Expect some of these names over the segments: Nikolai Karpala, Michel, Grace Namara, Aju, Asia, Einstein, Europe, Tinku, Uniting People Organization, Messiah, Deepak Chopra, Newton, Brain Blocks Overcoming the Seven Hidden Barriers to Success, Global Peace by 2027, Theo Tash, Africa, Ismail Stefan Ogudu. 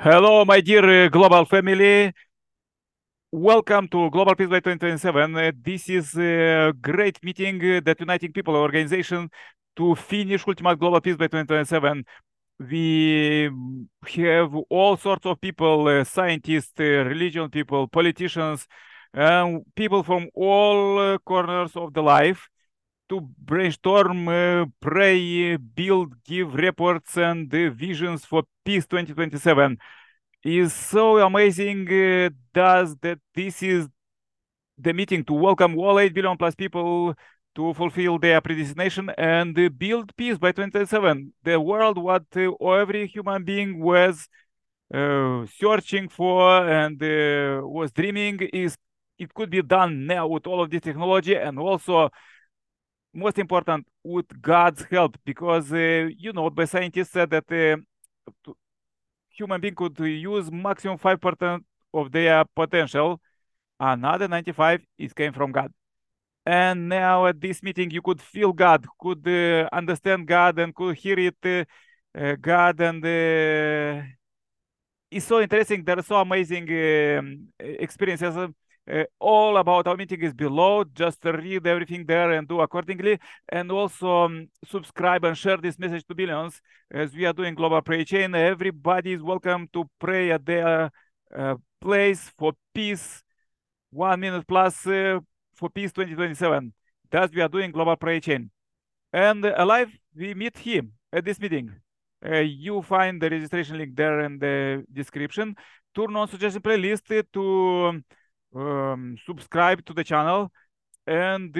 Hello, my dear global family. Welcome to Global Peace by 2027. This is a great meeting that Uniting People Organization to finish Ultimate Global Peace by 2027. We have all sorts of people, scientists, religion people, politicians, people from all corners of the life to brainstorm, pray, build, give reports and visions for Peace 2027. Is so amazing that this is the meeting to welcome all 8 billion plus people to fulfill their predestination and build peace by 2027. The world what every human being was searching for and was dreaming is it could be done now with all of this technology and also most important, with God's help, because, you know, the scientists said that human being could use maximum 5% of their potential. Another 95, it came from God. And now at this meeting, you could feel God, could understand God and could hear it, God. And it's so interesting. There are so amazing experiences. All about our meeting is below. Just read everything there and do accordingly. And also subscribe and share this message to billions as we are doing global prayer chain. Everybody is welcome to pray at their place for peace. 1 minute plus for peace 2027. That we are doing global prayer chain. And alive, we meet him at this meeting. You find the registration link there in the description. Turn on suggestion playlist to subscribe to the channel, and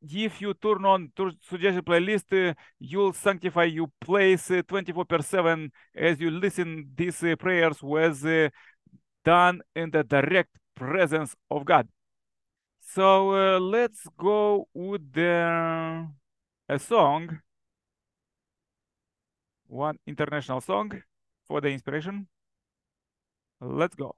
if you turn on to suggestion playlist, you'll sanctify your place 24/7 as you listen these prayers was done in the direct presence of God. So let's go with a song, one international song for the inspiration. Let's go.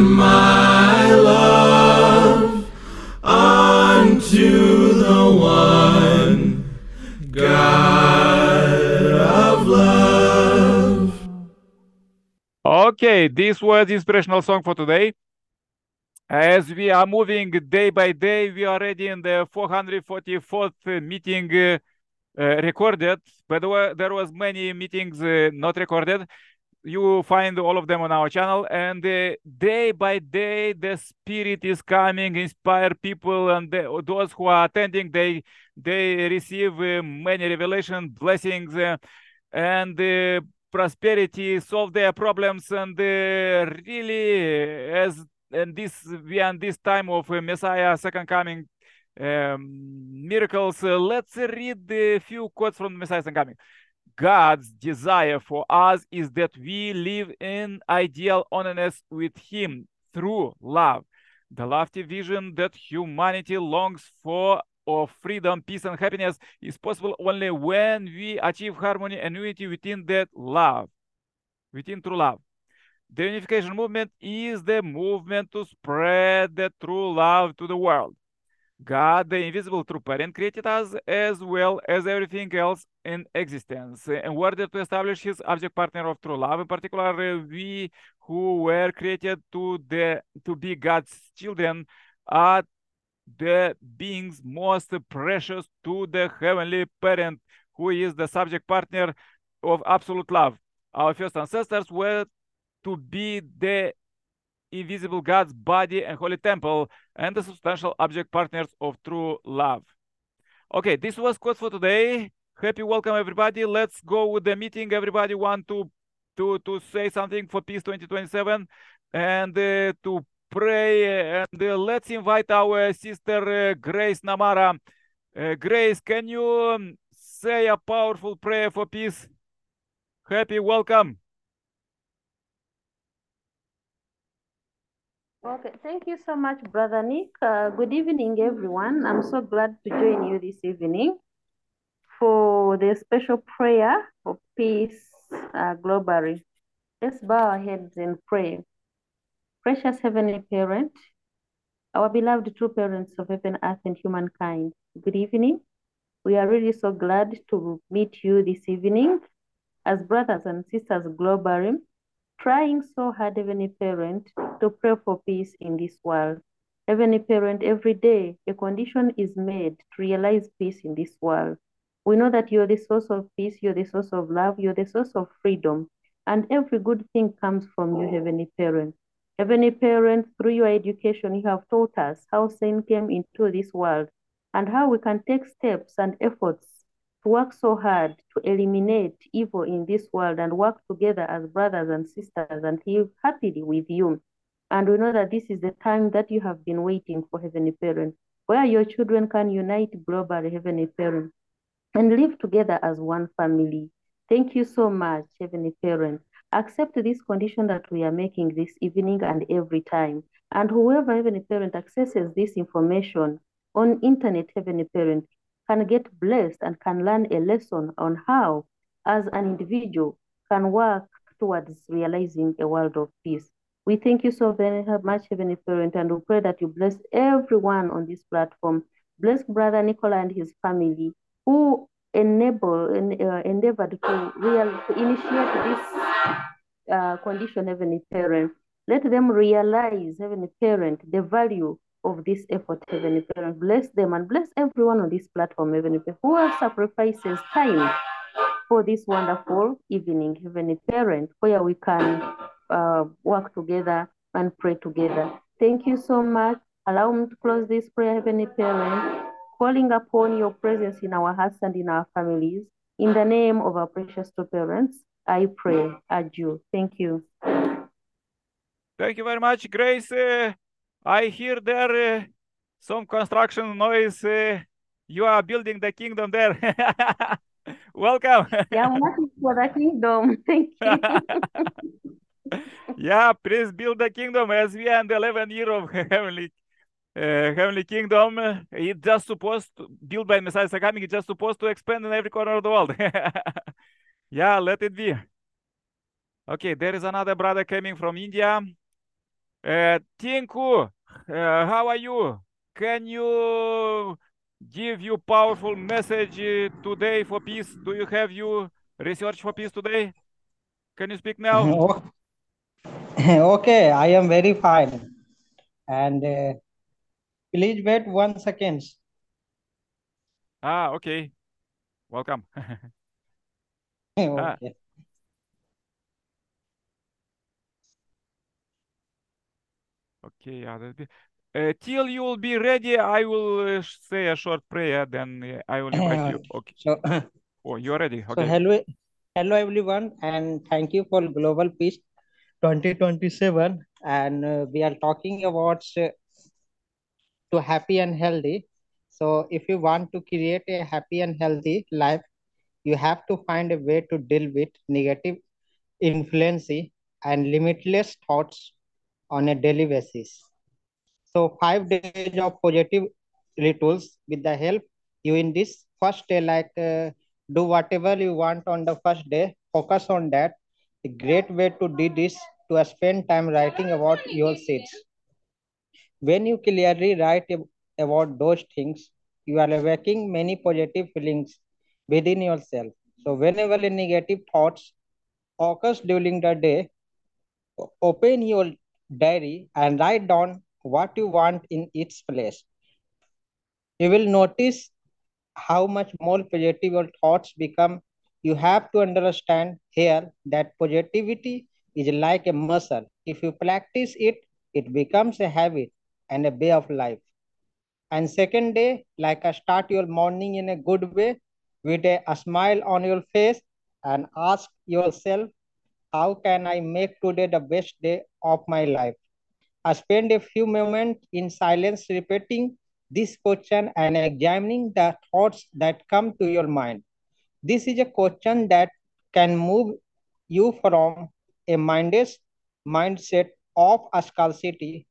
my love unto the one God of love. Okay, this was the inspirational song for today. As we are moving day by day, we are already in the 444th meeting recorded, but there was many meetings not recorded. You find all of them on our channel, and day by day the spirit is coming, inspire people, and those who are attending, they receive many revelations, blessings, and prosperity, solve their problems, and really, as and this we are in this time of Messiah second coming miracles. Let's read a few quotes from Messiah second coming. God's desire for us is that we live in ideal oneness with Him through love. The lofty vision that humanity longs for of freedom, peace, and happiness is possible only when we achieve harmony and unity within that love, within true love. The unification movement is the movement to spread the true love to the world. God, the invisible true parent, created us as well as everything else in existence in order to establish His object partner of true love. In particular, we who were created to be God's children are the beings most precious to the heavenly parent, who is the subject partner of absolute love. Our first ancestors were to be the invisible God's body and holy temple, and the substantial object partners of true love. Okay, this was quotes for today. Happy welcome, everybody. Let's go with the meeting. Everybody want to say something for Peace 2027 and to pray. And let's invite our sister Grace Namara. Grace, can you say a powerful prayer for peace? Happy welcome. Okay, thank you so much, Brother Nick. Good evening, everyone. I'm so glad to join you this evening for the special prayer for peace globally. Let's bow our heads and pray. Precious Heavenly Parent, our beloved true parents of heaven, earth, and humankind, good evening. We are really so glad to meet you this evening as brothers and sisters globally, trying so hard, Heavenly Parent, to pray for peace in this world. Heavenly Parent, every day a condition is made to realize peace in this world. We know that you're the source of peace, you're the source of love, you're the source of freedom, and every good thing comes from you, Heavenly Parent. Heavenly Parent, through your education, you have taught us how sin came into this world and how we can take steps and efforts to work so hard to eliminate evil in this world and work together as brothers and sisters and live happily with you. And we know that this is the time that you have been waiting for, Heavenly Parent, where your children can unite globally, Heavenly Parent, and live together as one family. Thank you so much, Heavenly Parent. Accept this condition that we are making this evening and every time. And whoever, Heavenly Parent, accesses this information on internet, Heavenly Parent, can get blessed and can learn a lesson on how, as an individual, can work towards realizing a world of peace. We thank you so very much, Heavenly Parent, and we pray that you bless everyone on this platform. Bless Brother Nikolai and his family, who endeavored to initiate this condition, Heavenly Parent. Let them realize, Heavenly Parent, the value of this effort, Heavenly Parent. Bless them and bless everyone on this platform, Heavenly Parent, who have sacrifices time for this wonderful evening, Heavenly Parent, where we can work together and pray together. Thank you so much. Allow me to close this prayer, Heavenly Parent, calling upon your presence in our hearts and in our families. In the name of our precious two parents, I pray. Aju. Thank you. Thank you very much, Grace. I hear there some construction noise. You are building the kingdom there. Welcome. Yeah, I'm working for the kingdom. Thank you. Yeah, please build the kingdom as we are in the 11th year of heavenly kingdom. It's just supposed to build by Messiah coming. It's just supposed to expand in every corner of the world. Yeah, let it be. Okay, there is another brother coming from India. Tinku, how are you? Can you give your powerful message today for peace? Do you have your research for peace today? Can you speak now? Okay, I am very fine. And please wait 1 second. Ah, okay. Welcome. Okay. Okay, till you will be ready, I will say a short prayer, then I will invite you. Okay. So, oh, you are ready. Okay. So hello, everyone, and thank you for Global Peace 2027. And we are talking about to happy and healthy. So if you want to create a happy and healthy life, you have to find a way to deal with negative influence and limitless thoughts on a daily basis. So 5 days of positive rituals with the help you in this first day, like do whatever you want on the first day, focus on that. A great way to do this to spend time writing about your seeds. When you clearly write about those things, you are awakening many positive feelings within yourself. So whenever the negative thoughts occurs during the day, open your diary and write down what you want in its place. You will notice how much more positive your thoughts become. You have to understand here that positivity is like a muscle. If you practice it, it becomes a habit and a way of life. And second day, like start your morning in a good way with a smile on your face and ask yourself, how can I make today the best day of my life? I spend a few moments in silence repeating this question and examining the thoughts that come to your mind. This is a question that can move you from a mindset of scarcity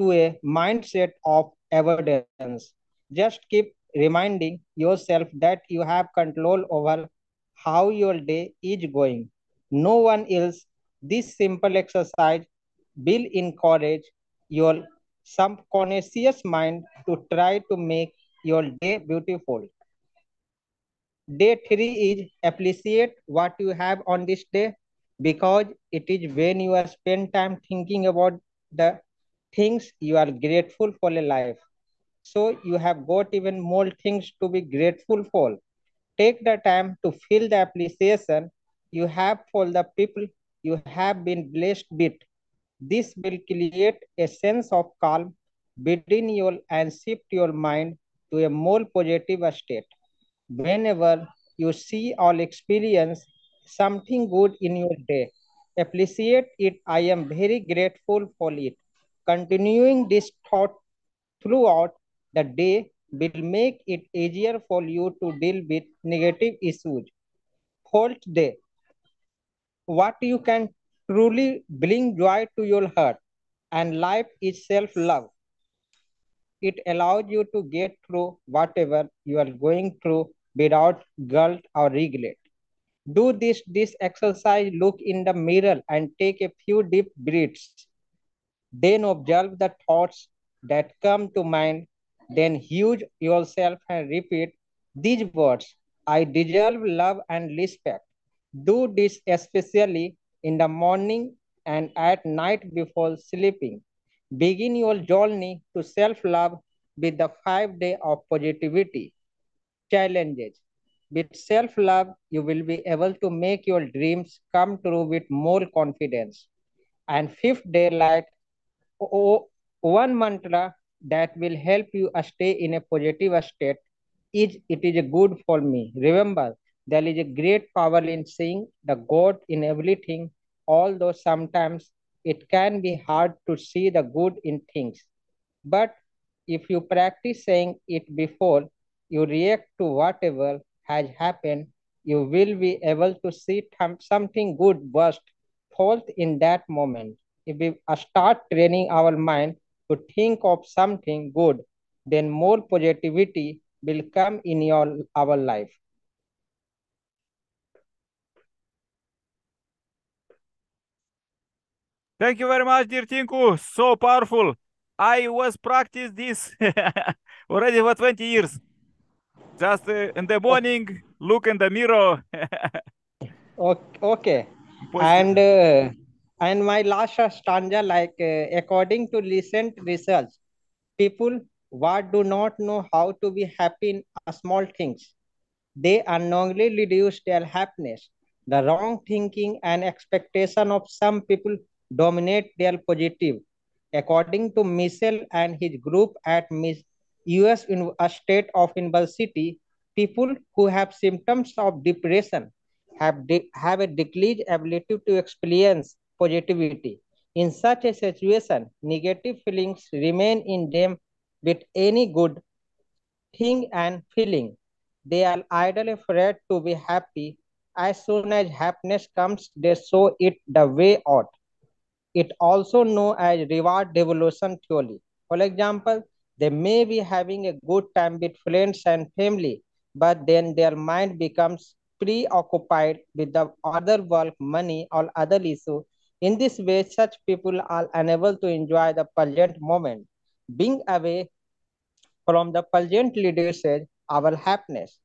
to a mindset of abundance. Just keep reminding yourself that you have control over how your day is going. No one else. This simple exercise will encourage your subconscious mind to try to make your day beautiful. Day 3 is appreciate what you have on this day, because it is when you spend time thinking about the things you are grateful for in life. So you have got even more things to be grateful for. Take the time to feel the appreciation you have for the people you have been blessed with. This will create a sense of calm within you and shift your mind to a more positive state. Whenever you see or experience something good in your day, appreciate it. I am very grateful for it. Continuing this thought throughout the day will make it easier for you to deal with negative issues. Fourth day, what you can truly bring joy to your heart and life is self-love. It allows you to get through whatever you are going through without guilt or regret. Do this exercise, look in the mirror and take a few deep breaths. Then observe the thoughts that come to mind. Then huge yourself and repeat these words. I deserve love and respect. Do this especially in the morning and at night before sleeping. Begin your journey to self-love with the 5 days of positivity. Challenges. With self-love, you will be able to make your dreams come true with more confidence. And fifth day, like one mantra that will help you stay in a positive state is, it is good for me. Remember, there is a great power in seeing the good in everything, although sometimes it can be hard to see the good in things. But if you practice saying it before you react to whatever has happened, you will be able to see something good burst forth in that moment. If we start training our mind to think of something good, then more positivity will come in our life. Thank you very much, dear Tinku. So powerful. I was practicing this already for 20 years. Just in the morning, look in the mirror. Okay. And my last stanza, like according to recent research, people what do not know how to be happy in small things, they unknowingly reduce their happiness. The wrong thinking and expectation of some people dominate their positive. According to Michel and his group at U.S. State of University, people who have symptoms of depression have a decreased ability to experience positivity. In such a situation, negative feelings remain in them with any good thing and feeling. They are idly afraid to be happy. As soon as happiness comes, they show it the way out. It also known as reward devolution theory. For example, they may be having a good time with friends and family, but then their mind becomes preoccupied with the other work, money, or other issue. In this way, such people are unable to enjoy the present moment. Being away from the present reduces our happiness.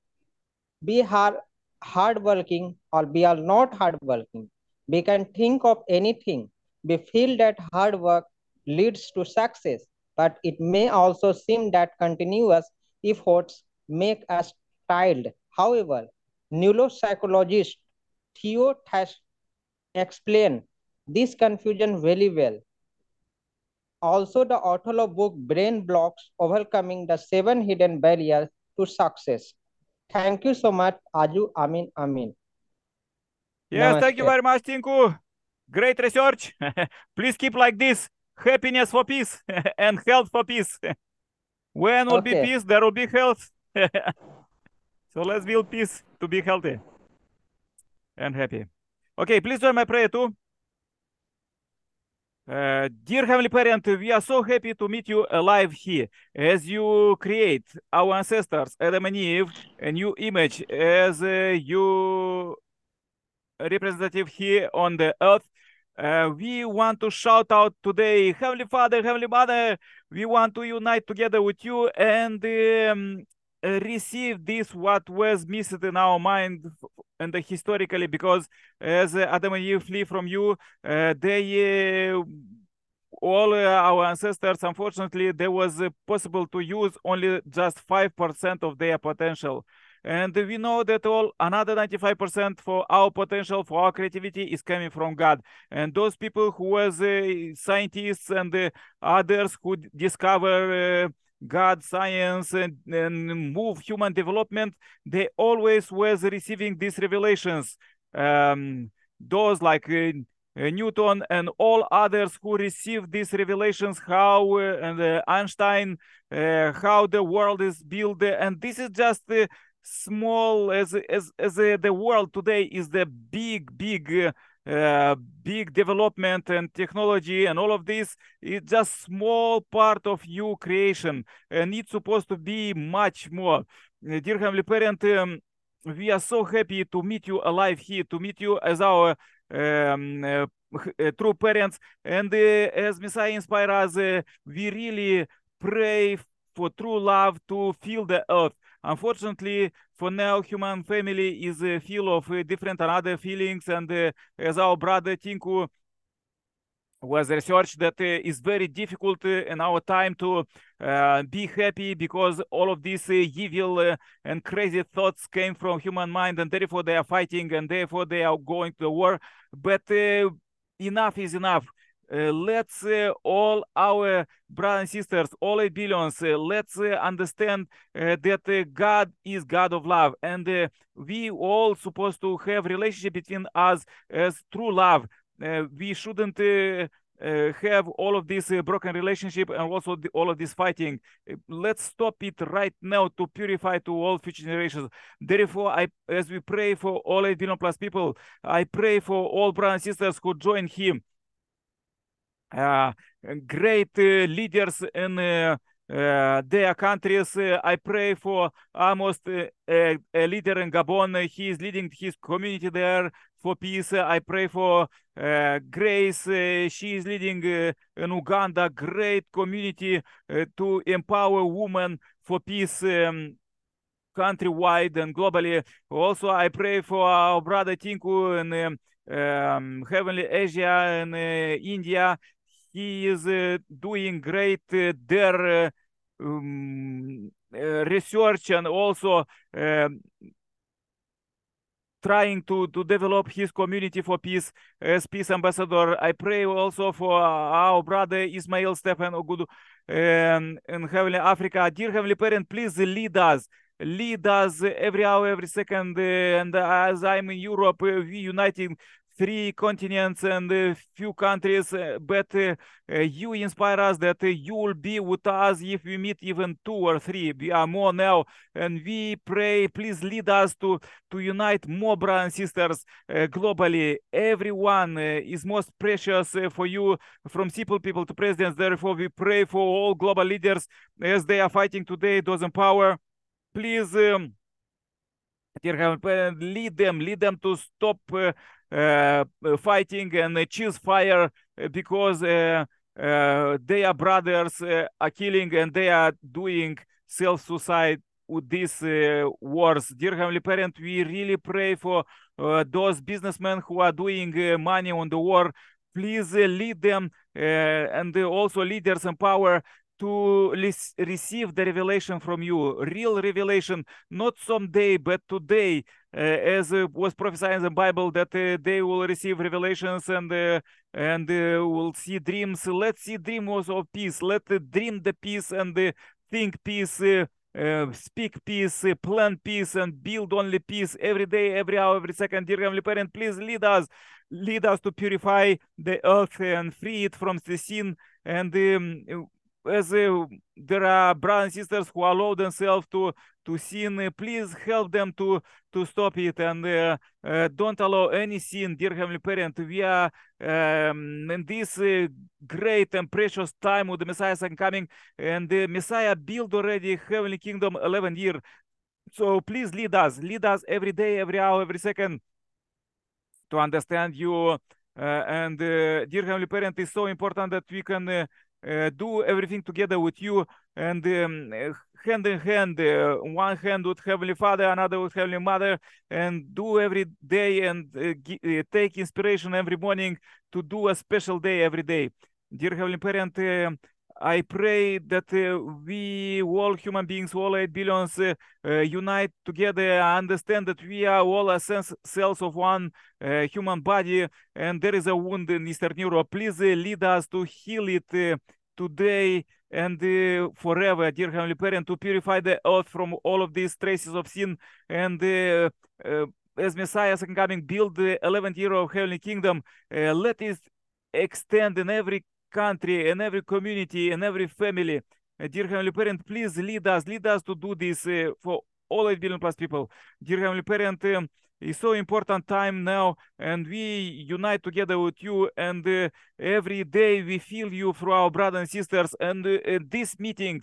We are hardworking or we are not hardworking. We can think of anything. We feel that hard work leads to success, but it may also seem that continuous efforts make us tired. However, neuropsychologist Theo Tash explained this confusion very well. Also, the author of book Brain Blocks Overcoming the Seven Hidden Barriers to Success. Thank you so much, Aju. Amin. Yes, Namaste. Thank you very much, Tinku. Great research. Please keep like this. Happiness for peace and health for peace. When will be peace, there will be health. So let's build peace to be healthy and happy. Okay, please join my prayer too. Dear Heavenly Parent, we are so happy to meet you alive here. As you create our ancestors, Adam and Eve, a new image as you representative here on the earth, we want to shout out today, Heavenly Father, Heavenly Mother, we want to unite together with you and receive this what was missed in our mind and historically, because as Adam and Eve flee from you, all our ancestors, unfortunately, there was possible to use only just 5% of their potential. And we know that all another 95% for our potential, for our creativity is coming from God. And those people who was scientists and others who discover God, science, and move human development, they always was receiving these revelations. Those like Newton and all others who received these revelations, how Einstein, how the world is built. And this is just small, as the world today is the big development and technology and all of this is just small part of your creation, and it's supposed to be much more. Dear Heavenly Parent, we are so happy to meet you alive here, to meet you as our true parents, and as Messiah inspires us, we really pray for true love to fill the earth. Unfortunately, for now, human family is full of different and other feelings, and as our brother Tinku was researched, that is very difficult in our time to be happy, because all of these evil and crazy thoughts came from human mind, and therefore they are fighting, and therefore they are going to war. But enough is enough. Let's all our brothers and sisters, all 8 billions, let's understand that God is God of love, and we all supposed to have relationship between us as true love. We shouldn't have all of this broken relationship and also all of this fighting. Let's stop it right now to purify to all future generations. Therefore, as we pray for all 8 billion plus people, I pray for all brothers and sisters who join him. Great leaders in their countries. I pray for almost a leader in Gabon. He is leading his community there, for peace. I pray for Grace. She is leading in Uganda, great community to empower women for peace countrywide and globally. Also, I pray for our brother Tinku in Heavenly Asia and India. He is doing great there. Research and also trying to develop his community for peace as peace ambassador. I pray also for our brother Ismail Stefan Ogudu in Heavenly Africa. Dear Heavenly Parent, please lead us every hour, every second. And as I'm in Europe, we uniting three continents and a few countries, but you inspire us that you will be with us if we meet even two or three. We are more now, and we pray, please lead us to unite more brothers and sisters globally. Everyone is most precious for you, from simple people to presidents. Therefore, we pray for all global leaders as they are fighting today, those in power. Please, dear Heavenly Parent, lead them to stop fighting and choose fire, because they are brothers are killing and they are doing self-suicide with these wars. Dear Heavenly Parent, we really pray for those businessmen who are doing money on the war. Please lead them and also leaders in power to receive the revelation from you, real revelation, not someday, but today, as was prophesied in the Bible, that they will receive revelations and will see dreams. Let's see dreams of peace. Let's dream the peace and think peace, speak peace, plan peace, and build only peace every day, every hour, every second. Dear Heavenly Parent, please lead us to purify the earth and free it from the sin. And as there are brothers and sisters who allow themselves to sin, please help them to stop it, and don't allow any sin. Dear Heavenly Parent, we are in this great and precious time with the Messiah's coming, and the Messiah built already Heavenly Kingdom 11 years. So please lead us every day, every hour, every second to understand you. And dear Heavenly Parent, it's so important that we can do everything together with you, and hand in hand, one hand with Heavenly Father, another with Heavenly Mother, and do every day, and take inspiration every morning to do a special day every day. Dear Heavenly Parent, I pray that we, all human beings, all 8 billions, unite together, understand that we are all cells of one human body, and there is a wound in Eastern Europe. Please lead us to heal it today and forever, dear Heavenly Parent, to purify the earth from all of these traces of sin, and as Messiah is coming, build the 11th year of Heavenly Kingdom. Let it extend in every country, and every community, and every family. Dear Heavenly Parent, please lead us to do this for all 8 billion plus people. Dear Heavenly Parent, it's so important time now, and we unite together with you, and every day we feel you through our brothers and sisters, and this meeting,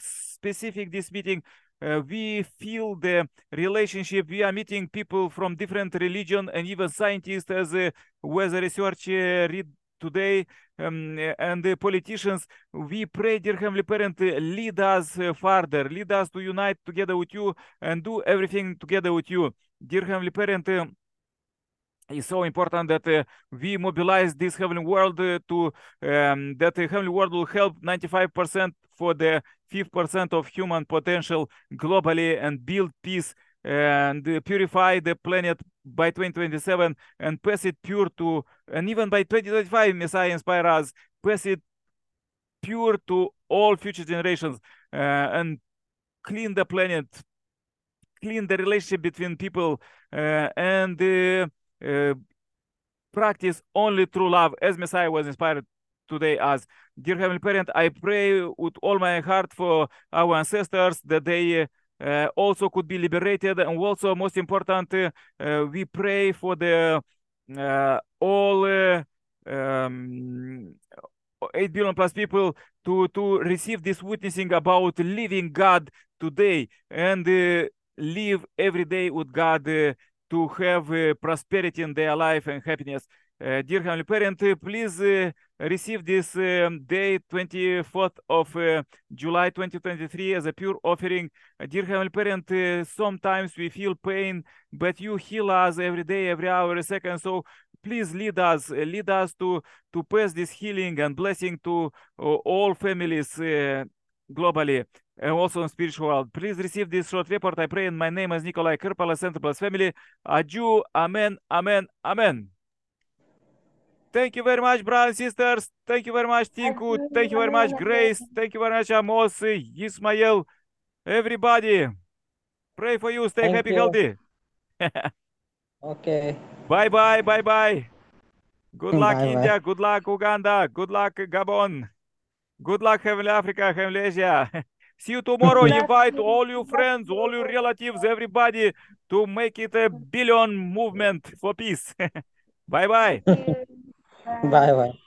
we feel the relationship. We are meeting people from different religion, and even scientists, as weather research read today, and the politicians. We pray, dear Heavenly Parent, lead us farther, lead us to unite together with you and do everything together with you. Dear Heavenly Parent, it's so important that we mobilize this heavenly world that the heavenly world will help 95% for the 5% of human potential globally, and build peace and purify the planet by 2027 and pass it pure to, and even by 2025, Messiah inspire us, pass it pure to all future generations, and clean the planet, clean the relationship between people, and practice only true love as Messiah was inspired today us. Dear Heavenly Parent, I pray with all my heart for our ancestors, that they also could be liberated, and also, most important, we pray for the all 8 billion plus people to receive this witnessing about living God today, and live every day with God to have prosperity in their life and happiness. Dear Heavenly Parent, please receive this day, 24th of July 2023, as a pure offering. Dear Heavenly Parent, sometimes we feel pain, but you heal us every day, every hour, every second. So please lead us to pass this healing and blessing to all families globally. And also in spiritual world. Please receive this short report. I pray in my name as Nikolai Karpala, Center Plus Family. Aju, Amen, Amen, Amen. Thank you very much, brothers and sisters. Thank you very much, Tinku. Thank you very much, Grace. Thank you very much, Amos, Ismail. Everybody, pray for you. Stay happy, healthy. Okay. Bye-bye, bye-bye. Good luck, India. Good luck, Uganda. Good luck, Gabon. Good luck, Heavenly Africa, Heavenly Asia. See you tomorrow. Invite all your friends, all your relatives, everybody to make it a billion movement for peace. Bye-bye. Bye-bye.